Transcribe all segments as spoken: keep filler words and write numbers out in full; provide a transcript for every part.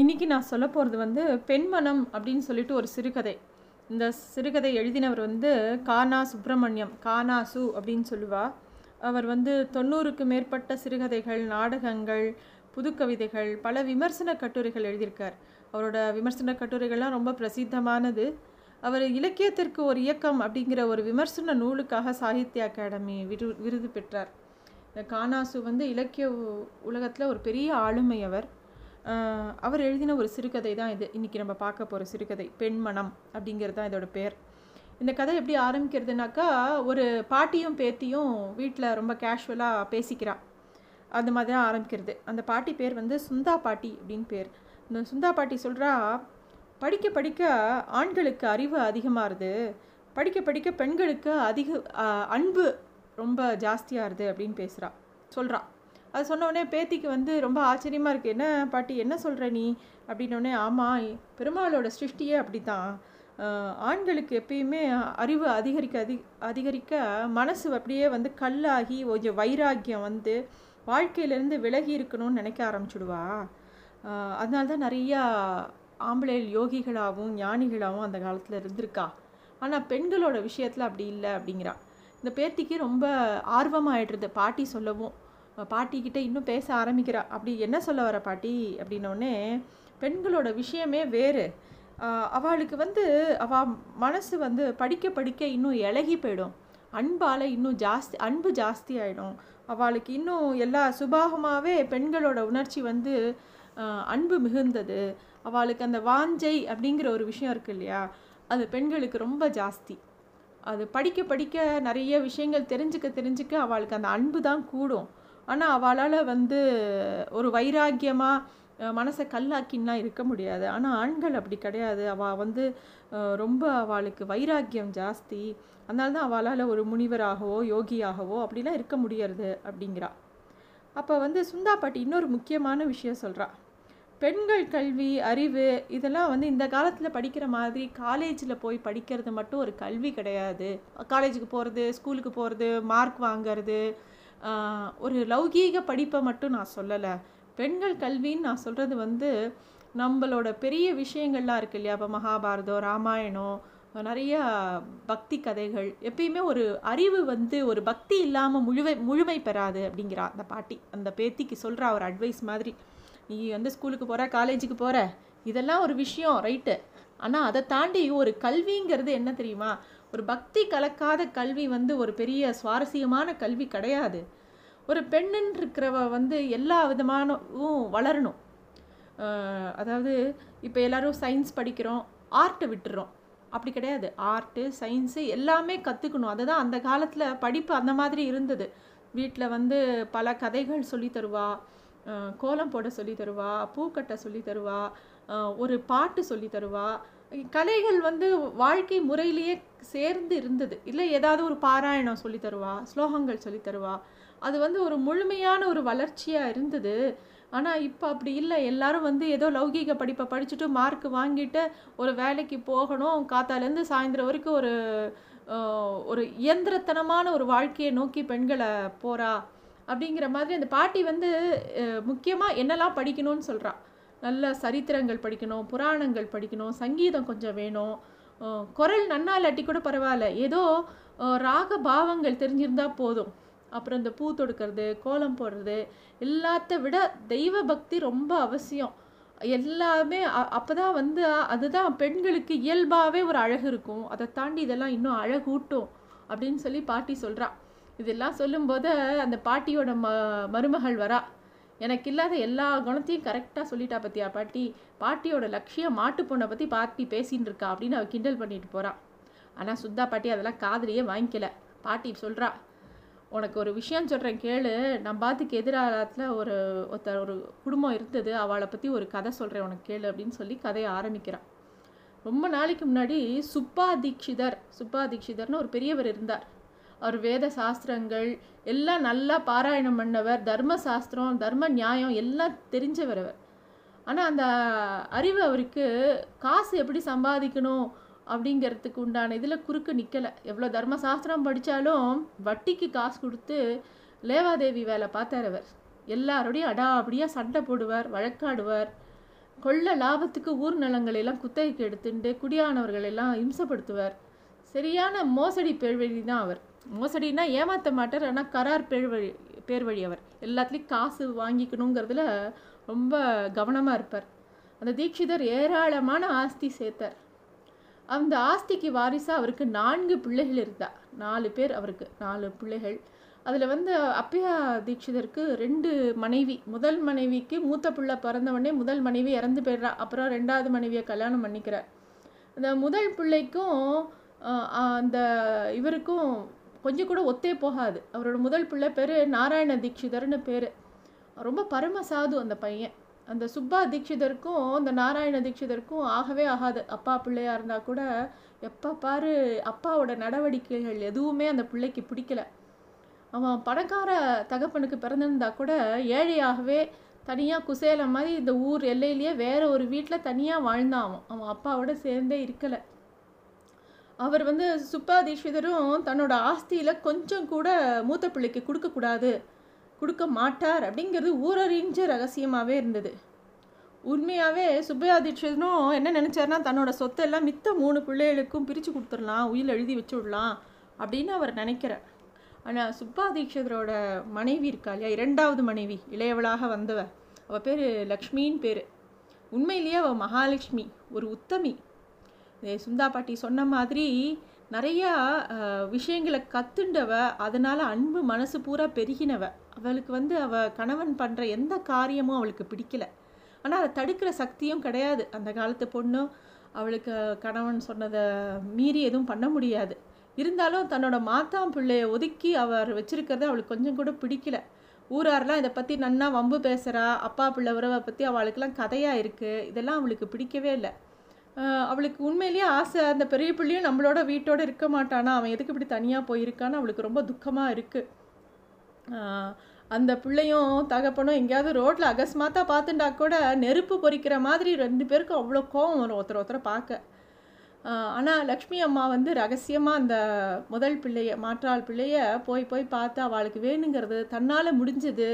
இன்றைக்கி நான் சொல்ல போகிறது வந்து பெண்மனம் அப்படின்னு சொல்லிட்டு ஒரு சிறுகதை. இந்த சிறுகதை எழுதினவர் வந்து கானா சுப்பிரமணியம், கானா சு அப்படின்னு சொல்லுவா. அவர் வந்து தொண்ணூறுக்கு மேற்பட்ட சிறுகதைகள், நாடகங்கள், புதுக்கவிதைகள், பல விமர்சன கட்டுரைகள் எழுதியிருக்கார். அவரோட விமர்சன கட்டுரைகள்லாம் ரொம்ப பிரசித்தமானது. அவர் இலக்கியத்திற்கு ஒரு இயக்கம் அப்படிங்கிற ஒரு விமர்சன நூலுக்காக சாகித்ய அகாடமி விரு விருது பெற்றார். இந்த கானாசு வந்து இலக்கிய உலகத்தில் ஒரு பெரிய ஆளுமை. அவர் அவர் எழுதின ஒரு சிறுகதை தான் இது. இன்றைக்கி நம்ம பார்க்க போகிற சிறுகதை பெண்மனம் அப்படிங்கிறது தான் இதோட பேர். இந்த கதை எப்படி ஆரம்பிக்கிறதுனாக்கா, ஒரு பாட்டியும் பேத்தியும் வீட்டில் ரொம்ப கேஷுவலாக பேசிக்கிறா, அந்த மாதிரி தான் ஆரம்பிக்கிறது. அந்த பாட்டி பேர் வந்து சுந்தா பாட்டி அப்படின்னு பேர். இந்த சுந்தா பாட்டி சொல்கிறா, படிக்க படிக்க ஆண்களுக்கு அறிவு அதிகமாகுது, படிக்க படிக்க பெண்களுக்கு அதிக அன்பு ரொம்ப ஜாஸ்தியாகுது அப்படின்னு பேசுகிறா சொல்கிறா. அது சொன்னோடனே பேத்திக்கு வந்து ரொம்ப ஆச்சரியமாக இருக்குது. என்ன பாட்டி என்ன சொல்கிற நீ அப்படின்னோடனே, ஆமாம் பெருமாளோட சிருஷ்டியே அப்படி தான், ஆண்களுக்கு எப்பயுமே அறிவு அதிகரிக்க அதி அதிகரிக்க மனசு அப்படியே வந்து கல்லாகி கொஞ்சம் வைராக்கியம் வந்து வாழ்க்கையிலேருந்து விலகி இருக்கணும்னு நினைக்க ஆரம்பிச்சுடுவா. அதனால தான் நிறையா ஆம்பளை யோகிகளாகவும் ஞானிகளாகவும் அந்த காலத்தில் இருந்திருக்கா. ஆனால் பெண்களோட விஷயத்தில் அப்படி இல்லை அப்படிங்கிறா. இந்த பேத்திக்கு ரொம்ப ஆர்வமாகிடுறது பாட்டி சொல்லவும். பாட்டிக்கிட்ட இன்னும் பேச ஆரம்பிக்கிறா. அப்படி என்ன சொல்ல வர பாட்டி அப்படின்னோடனே, பெண்களோட விஷயமே வேறு, அவளுக்கு வந்து அவள் மனசு வந்து படிக்க படிக்க இன்னும் இலகி போயிடும், அன்பால் இன்னும் ஜாஸ்தி அன்பு ஜாஸ்தி ஆகிடும் அவளுக்கு, இன்னும் எல்லா சுபாகமாகவே பெண்களோட உணர்ச்சி வந்து அன்பு மிகுந்தது, அவளுக்கு அந்த வாஞ்சை அப்படிங்கிற ஒரு விஷயம் இருக்குது இல்லையா, அது பெண்களுக்கு ரொம்ப ஜாஸ்தி. அது படிக்க படிக்க நிறைய விஷயங்கள் தெரிஞ்சுக்க தெரிஞ்சுக்க அவளுக்கு அந்த அன்பு தான் கூடும். ஆனால் அவளால் வந்து ஒரு வைராக்கியமாக மனசை கல்லாக்கின்னா இருக்க முடியாது. ஆனால் ஆண்கள் அப்படி கிடையாது, அவள் வந்து ரொம்ப அவளுக்கு வைராக்கியம் ஜாஸ்தி, அதனால தான் அவளால் ஒரு முனிவராகவோ யோகியாகவோ அப்படிலாம் இருக்க முடியாது அப்படிங்கிறா. அப்போ வந்து சுந்தா பாட்டி இன்னொரு முக்கியமான விஷயம் சொல்கிறா. பெண்கள் கல்வி அறிவு இதெல்லாம் வந்து இந்த காலத்தில் படிக்கிற மாதிரி காலேஜில் போய் படிக்கிறது மட்டும் ஒரு கல்வி கிடையாது. காலேஜுக்கு போகிறது, ஸ்கூலுக்கு போகிறது, மார்க் வாங்கிறது, ஒரு லௌகீக படிப்பை மட்டும் நான் சொல்லலை. பெண்கள் கல்வின்னு நான் சொல்கிறது வந்து நம்மளோட பெரிய விஷயங்கள்லாம் இருக்குது இல்லையா, இப்போ மகாபாரதம், ராமாயணம், நிறையா பக்தி கதைகள், எப்பயுமே ஒரு அறிவு வந்து ஒரு பக்தி இல்லாமல் முழுமை முழுமை பெறாது அப்படிங்கிறா அந்த பாட்டி. அந்த பேத்திக்கு சொல்கிறா ஒரு அட்வைஸ் மாதிரி, நீ வந்து ஸ்கூலுக்கு போகிற, காலேஜுக்கு போகிற, இதெல்லாம் ஒரு விஷயம் ரைட்டு, ஆனால் அதை தாண்டி ஒரு கல்விங்கிறது என்ன தெரியுமா, ஒரு பக்தி கலக்காத கல்வி வந்து ஒரு பெரிய சுவாரஸ்யமான கல்வி கிடையாது. ஒரு பெண்ணுன்னு இருக்கிறவ வந்து எல்லா விதமானவும் வளரணும். அதாவது இப்போ எல்லோரும் சயின்ஸ் படிக்கிறோம், ஆர்ட்டை விட்டுறோம், அப்படி கிடையாது. ஆர்ட்டு சயின்ஸு எல்லாமே கற்றுக்கணும். அதுதான் அந்த காலத்தில் படிப்பு அந்த மாதிரி இருந்தது. வீட்டில் வந்து பல கதைகள் சொல்லி தருவா, கோலம் போட சொல்லி தருவா, பூக்கட்டை சொல்லி தருவா, ஒரு பாட்டு சொல்லி தருவா. கலைகள் வந்து வாழ்க்கை முறையிலேயே சேர்ந்து இருந்தது. இல்லை ஏதாவது ஒரு பாராயணம் சொல்லி தருவா, ஸ்லோகங்கள் சொல்லி தருவா, அது வந்து ஒரு முழுமையான ஒரு வளர்ச்சியாக இருந்தது. ஆனால் இப்போ அப்படி இல்லை. எல்லாரும் வந்து ஏதோ லௌகீக படிப்பை படிச்சுட்டு மார்க் வாங்கிட்டு ஒரு வேலைக்கு போகணும், காத்தாலேருந்து சாயந்தரம் வரைக்கும் ஒரு ஒரு இயந்திரத்தனமான ஒரு வாழ்க்கையை நோக்கி பெண்களை போகிறா அப்படிங்கிற மாதிரி. அந்த பாட்டி வந்து முக்கியமாக என்னெல்லாம் படிக்கணும்னு சொல்கிறா. நல்ல சரித்திரங்கள் படிக்கணும், புராணங்கள் படிக்கணும், சங்கீதம் கொஞ்சம் வேணும், குரல் நன்னா இல்லாட்டி கூட பரவாயில்ல, ஏதோ ராக பாவங்கள் தெரிஞ்சிருந்தால் போதும். அப்புறம் இந்த பூ தொடுக்கிறது, கோலம் போடுறது, எல்லாத்த விட தெய்வ பக்தி ரொம்ப அவசியம். எல்லாமே அப்போ தான் வந்து அதுதான் பெண்களுக்கு இயல்பாகவே ஒரு அழகு இருக்கும், அதை தாண்டி இதெல்லாம் இன்னும் அழகூட்டும் அப்படின்னு சொல்லி பாட்டி சொல்கிறா. இதெல்லாம் சொல்லும்போது அந்த பாட்டியோட ம மருமகள் வரா. எனக்கு இல்லாத எல்லா குணத்தையும் கரெக்டாக சொல்லிட்டா பற்றியா பாட்டி, பாட்டியோட லட்சியம் மாட்டு பொண்ணை பற்றி பாட்டி பேசின்னு இருக்கா அப்படின்னு அவள் கிண்டல் பண்ணிட்டு போகிறான். ஆனால் சுத்தா பாட்டி அதெல்லாம் காதுலேயே வாங்கிக்கல. பாட்டி சொல்கிறா, உனக்கு ஒரு விஷயம் சொல்கிறேன் கேளு, நம்ம பாத்துக்கு எதிராலத்தில் ஒரு ஒருத்தர் ஒரு குடும்பம் இருந்தது, அவளை பற்றி ஒரு கதை சொல்கிறேன் உனக்கு கேளு அப்படின்னு சொல்லி கதையை ஆரம்பிக்கிறான். ரொம்ப நாளைக்கு முன்னாடி சுப்பா தீக்ஷிதர், சுப்பா தீக்ஷிதர்னு ஒரு பெரியவர் இருந்தார். அவர் வேத சாஸ்திரங்கள் எல்லாம் நல்லா பாராயணம் பண்ணவர், தர்ம சாஸ்திரம் தர்ம நியாயம் எல்லாம் தெரிஞ்சவர் அவர். ஆனால் அந்த அறிவு அவருக்கு காசு எப்படி சம்பாதிக்கணும் அப்படிங்கிறதுக்கு உண்டான இதில் குறுக்கு நிற்கலை. எவ்வளோ தர்மசாஸ்திரம் படித்தாலும் வட்டிக்கு காசு கொடுத்து லேவாதேவி வேலை பார்த்தார் அவர். எல்லாரோடையும் அடா அப்படியே சண்டை போடுவார், வழக்காடுவார், கொள்ள லாபத்துக்கு ஊர் நலங்களெல்லாம் குத்தகைக்கு எடுத்துட்டு குடியானவர்களெல்லாம் இம்சப்படுத்துவார். சரியான மோசடி பேர்வழி தான் அவர். மோசடினா ஏமாற்ற மாட்டார், ஆனால் கரார் பேர்வழி பேர்வழி அவர். எல்லாத்துலேயும் காசு வாங்கிக்கணுங்கிறதுல ரொம்ப கவனமாக இருப்பார். அந்த தீட்சிதர் ஏராளமான ஆஸ்தி சேர்த்தார். அந்த ஆஸ்திக்கு வாரிசாக அவருக்கு நான்கு பிள்ளைகள் இருந்தா, நாலு பேர் அவருக்கு நாலு பிள்ளைகள். அதில் வந்து அப்பையா தீட்சிதருக்கு ரெண்டு மனைவி. முதல் மனைவிக்கு மூத்த பிள்ளை பிறந்தவொடனே முதல் மனைவி இறந்து போயிடுறா. அப்புறம் ரெண்டாவது மனைவியை கல்யாணம் பண்ணிக்கிறார். அந்த முதல் பிள்ளைக்கும் அந்த இவருக்கும் கொஞ்சம் கூட ஒத்தே போகாது. அவரோட முதல் பிள்ளை பேர் நாராயண தீட்சிதர்னு பேர். ரொம்ப பரமசாது அந்த பையன். அந்த சுப்பா தீட்சிதருக்கும் அந்த நாராயண தீட்சிதருக்கும் ஆகவே ஆகாது. அப்பா பிள்ளையாக இருந்தால் கூட எப்போ பாரு அப்பாவோட நடவடிக்கைகள் எதுவுமே அந்த பிள்ளைக்கு பிடிக்கலை. அவன் பணக்கார தகப்பனுக்கு பிறந்திருந்தா கூட ஏழையாகவே தனியாக குசேல மாதிரி இந்த ஊர் எல்லையிலேயே வேறு ஒரு வீட்டில் தனியாக வாழ்ந்தான். அவன் அவன் அப்பாவோட சேர்ந்தே இருக்கலை. அவர் வந்து சுப்பா தீட்சிதரும் தன்னோட ஆஸ்தியில் கொஞ்சம் கூட மூத்த பிள்ளைக்கு கொடுக்கக்கூடாது, கொடுக்க மாட்டார் அப்படிங்கிறது ஊரறிஞ்ச ரகசியமாகவே இருந்தது. உண்மையாகவே சுப்பையா தீட்சிதரும் என்ன நினச்சாருன்னா, தன்னோட சொத்தெல்லாம் மித்த மூணு பிள்ளைகளுக்கும் பிரித்து கொடுத்துடலாம், உயில் எழுதி வச்சு விடலாம் அப்படின்னு அவர் நினைக்கிறார். ஆனால் சுப்பா தீட்சிதரோட மனைவி இருக்கா இல்லையா, இரண்டாவது மனைவி, இளையவளாக வந்தவ, அவள் பேர் லக்ஷ்மின்னு பேர். உண்மையிலேயே அவள் மகாலட்சுமி, ஒரு உத்தமி. சுந்தா பாட்டி சொன்ன மாதிரி நிறையா விஷயங்களை கத்துண்டவ, அதனால் அன்பு மனசு பூரா பெருகினவ. அவளுக்கு வந்து அவள் கணவன் பண்ணுற எந்த காரியமும் அவளுக்கு பிடிக்கலை, ஆனால் அதை தடுக்கிற சக்தியும் கிடையாது. அந்த காலத்து பொண்ணும் அவளுக்கு கணவன் சொன்னதை மீறி எதுவும் பண்ண முடியாது. இருந்தாலும் தன்னோட மாத்தாம் பிள்ளையை ஒதுக்கி அவர் வச்சுருக்கிறத அவளுக்கு கொஞ்சம் கூட பிடிக்கல. ஊராரெலாம் இதை பற்றி நன்னா வம்பு பேசுகிறா, அப்பா பிள்ளை உறவை பற்றி அவளுக்கெல்லாம் கதையாக இருக்குது, இதெல்லாம் அவளுக்கு பிடிக்கவே இல்லை. அவளுக்கு உண்மையிலேயே ஆசை, அந்த பெரிய பிள்ளையும் நம்மளோட வீட்டோடு இருக்க மாட்டானா, அவன் எதுக்கு இப்படி தனியாக போயிருக்கான்னு அவளுக்கு ரொம்ப துக்கமாக இருக்குது. அந்த பிள்ளையும் தகப்பனும் எங்கேயாவது ரோட்டில் அகஸ்மாத்தாக பார்த்துட்டா கூட நெருப்பு பொறிக்கிற மாதிரி ரெண்டு பேருக்கும் அவ்வளோ கோவம் வரும் ஒருத்தர் ஒருத்தரை பார்க்க. ஆனால் லக்ஷ்மி அம்மா வந்து ரகசியமாக அந்த முதல் பிள்ளைய மாற்றாள் பிள்ளைய போய் போய் பார்த்து அவளுக்கு வேணுங்கிறது, தன்னால் முடிஞ்சது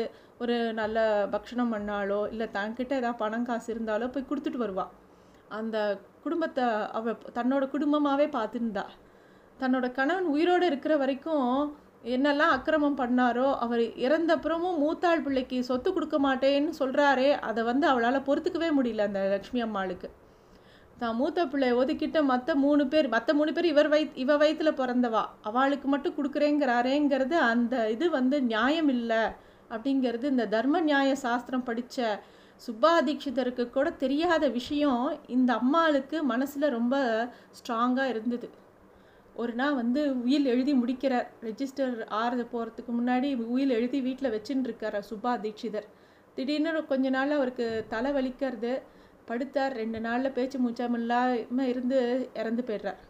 ஒரு நல்ல பக்ஷணம் பண்ணாலோ இல்லை தன்கிட்ட ஏதாவது பணம் காசு இருந்தாலோ போய் கொடுத்துட்டு வருவாள். அந்த குடும்பத்தை அவள் தன்னோட குடும்பமாகவே பார்த்துருந்தா. தன்னோட கணவன் உயிரோடு இருக்கிற வரைக்கும் என்னெல்லாம் அக்கிரமம் பண்ணாரோ, அவர் இறந்தப்புறமும் மூத்தாள் பிள்ளைக்கு சொத்து கொடுக்க மாட்டேன்னு சொல்கிறாரே, அதை வந்து அவளால் பொறுத்துக்கவே முடியல அந்த லக்ஷ்மி அம்மாளுக்கு. தான் மூத்த பிள்ளை ஒதுக்கிட்ட மற்ற மூணு பேர் மற்ற மூணு பேர் இவர் வயத் இவ வயத்தில் பிறந்தவா, அவளுக்கு மட்டும் கொடுக்குறேங்கிறாரேங்கிறது அந்த இது வந்து நியாயம் இல்லை அப்படிங்கிறது இந்த தர்ம நியாய சாஸ்திரம் படித்த சுப்பா தீட்சிதருக்கு கூட தெரியாத விஷயம் இந்த அம்மாளுக்கு மனசில் ரொம்ப ஸ்ட்ராங்காக இருந்தது. ஒரு நாள் வந்து உயில் எழுதி முடிக்கிறார். ரெஜிஸ்டர் ஆறு போகிறதுக்கு முன்னாடி உயில் எழுதி வீட்டில் வச்சுன்னு இருக்கார் சுப்பா தீட்சிதர். திடீர்னு கொஞ்ச நாள் அவருக்கு தலை வலிக்கிறது, படுத்தார். ரெண்டு நாளில் பேச்சு மூச்சாமில்லாமல் இருந்து இறந்து போய்ட்றார்.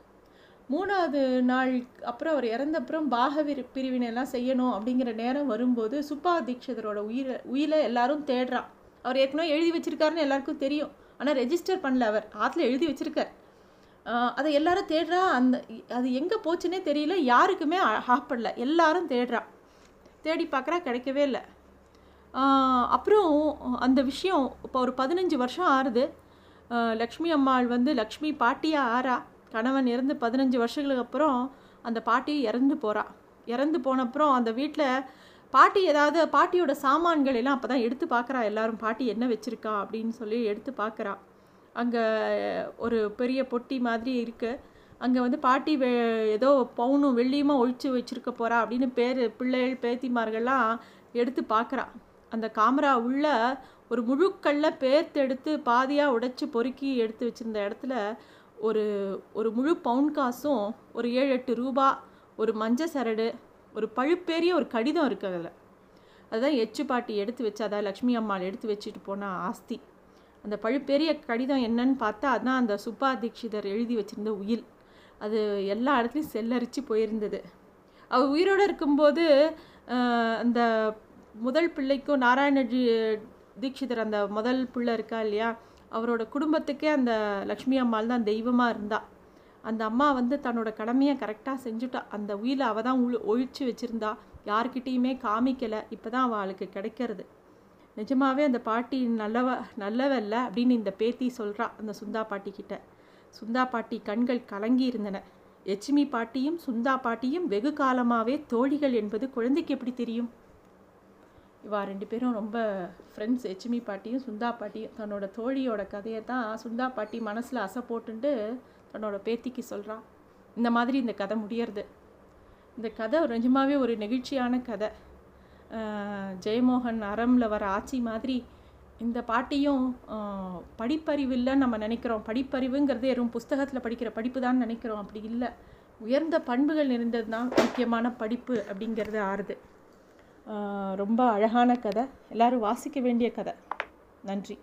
மூணாவது நாள் அப்புறம் அவர் இறந்தப்புறம் பாகவி பிரிவினைலாம் செய்யணும் அப்படிங்கிற நேரம் வரும்போது சுப்பா தீட்சிதரோட உயிரை உயிரை எல்லாரும் தேடுறான். அவர் ஏற்கனவே எழுதி வச்சிருக்காருன்னு எல்லாருக்கும் தெரியும், ஆனால் ரெஜிஸ்டர் பண்ணல. அவர் ஆற்றுல எழுதி வச்சிருக்கார், அதை எல்லாரும் தேடுறா. அந்த அது எங்கே போச்சுன்னே தெரியல, யாருக்குமே ஹாப்படல. எல்லாரும் தேடுறா, தேடி பார்க்குறா, கிடைக்கவே இல்லை. அப்புறம் அந்த விஷயம் இப்போ ஒரு பதினஞ்சு வருஷம் ஆறுது. லக்ஷ்மி அம்மாள் வந்து லக்ஷ்மி பாட்டியாக ஆறா. கணவன் இறந்து பதினஞ்சு வருஷங்களுக்கு அப்புறம் அந்த பாட்டி இறந்து போகிறா. இறந்து போனப்புறம் அந்த வீட்டில் பாட்டி ஏதாவது பாட்டியோட சாமான்கள் எல்லாம் அப்போ தான் எடுத்து பார்க்குறா. எல்லாரும் பாட்டி என்ன வச்சுருக்கா அப்படின்னு சொல்லி எடுத்து பார்க்குறா. அங்கே ஒரு பெரிய பொட்டி மாதிரி இருக்குது. அங்கே வந்து பாட்டி வெ ஏதோ பவுனும் வெள்ளியுமா ஒழிச்சு வச்சுருக்க போகிறா அப்படின்னு பேர் பிள்ளைகள் பேத்திமார்கள்லாம் எடுத்து பார்க்குறா. அந்த காமரா உள்ள ஒரு முழுக்கல்ல பேர்த்து எடுத்து பாதியாக உடைச்சி பொறுக்கி எடுத்து வச்சுருந்த இடத்துல ஒரு ஒரு முழு பவுன் காசும் ஒரு ஏழு எட்டு ரூபா, ஒரு மஞ்ச சரடு, ஒரு பழுப்பேரிய ஒரு கடிதம் இருக்குது. அதில் அதுதான் எச்சு பாட்டி எடுத்து வச்சு, அதான் லக்ஷ்மி அம்மாள் எடுத்து வச்சுட்டு போனால் ஆஸ்தி. அந்த பழுப்பேரிய கடிதம் என்னன்னு பார்த்தா அதுதான் அந்த சுப்பா தீட்சிதர் எழுதி வச்சுருந்த உயில். அது எல்லா இடத்துலையும் செல்லரிச்சு போயிருந்தது. அவர் உயிரோடு இருக்கும்போது அந்த முதல் பிள்ளைக்கும் நாராயண தீட்சிதர் அந்த முதல் பிள்ளை இருக்கா இல்லையா, அவரோட குடும்பத்துக்கே அந்த லக்ஷ்மி அம்மாள் தான் தெய்வமாக இருந்தாள். அந்த அம்மா வந்து தன்னோட கடமையை கரெக்டாக செஞ்சுட்டா. அந்த உயிலை அவள் தான் உள் ஒழிச்சு வச்சுருந்தா, யார்கிட்டையுமே காமிக்கலை. இப்போ தான் அவளுக்கு கிடைக்கிறது. நிஜமாகவே அந்த பாட்டி நல்லவ நல்லவல்ல அப்படின்னு இந்த பேத்தி சொல்கிறா அந்த சுந்தா பாட்டிக்கிட்ட. சுந்தா பாட்டி கண்கள் கலங்கி இருந்தன. எச்மி பாட்டியும் சுந்தா பாட்டியும் வெகு காலமாகவே தோழிகள் என்பது குழந்தைக்கு எப்படி தெரியும்? இவா ரெண்டு பேரும் ரொம்ப ஃப்ரெண்ட்ஸ். எச்மி பாட்டியும் சுந்தா பாட்டியும் தன்னோட தோழியோட கதையை தான் சுந்தா பாட்டி மனசில் அசை போட்டுண்டு தன்னோட பேத்திக்கு சொல்கிறான். இந்த மாதிரி இந்த கதை முடியறது. இந்த கதை நிஜமாகவே ஒரு நெகிழ்ச்சியான கதை. ஜெயமோகன் அறமில் வர ஆட்சி மாதிரி இந்த பாட்டியும் படிப்பறிவு இல்லைன்னு நம்ம நினைக்கிறோம். படிப்பறிவுங்கிறது வெறும் புஸ்தகத்தில் படிக்கிற படிப்பு தான் நினைக்கிறோம். அப்படி இல்லை, உயர்ந்த பண்புகள் நிறைந்தது தான் முக்கியமான படிப்பு அப்படிங்கிறது ஆறுது. ரொம்ப அழகான கதை, எல்லாரும் வாசிக்க வேண்டிய கதை. நன்றி.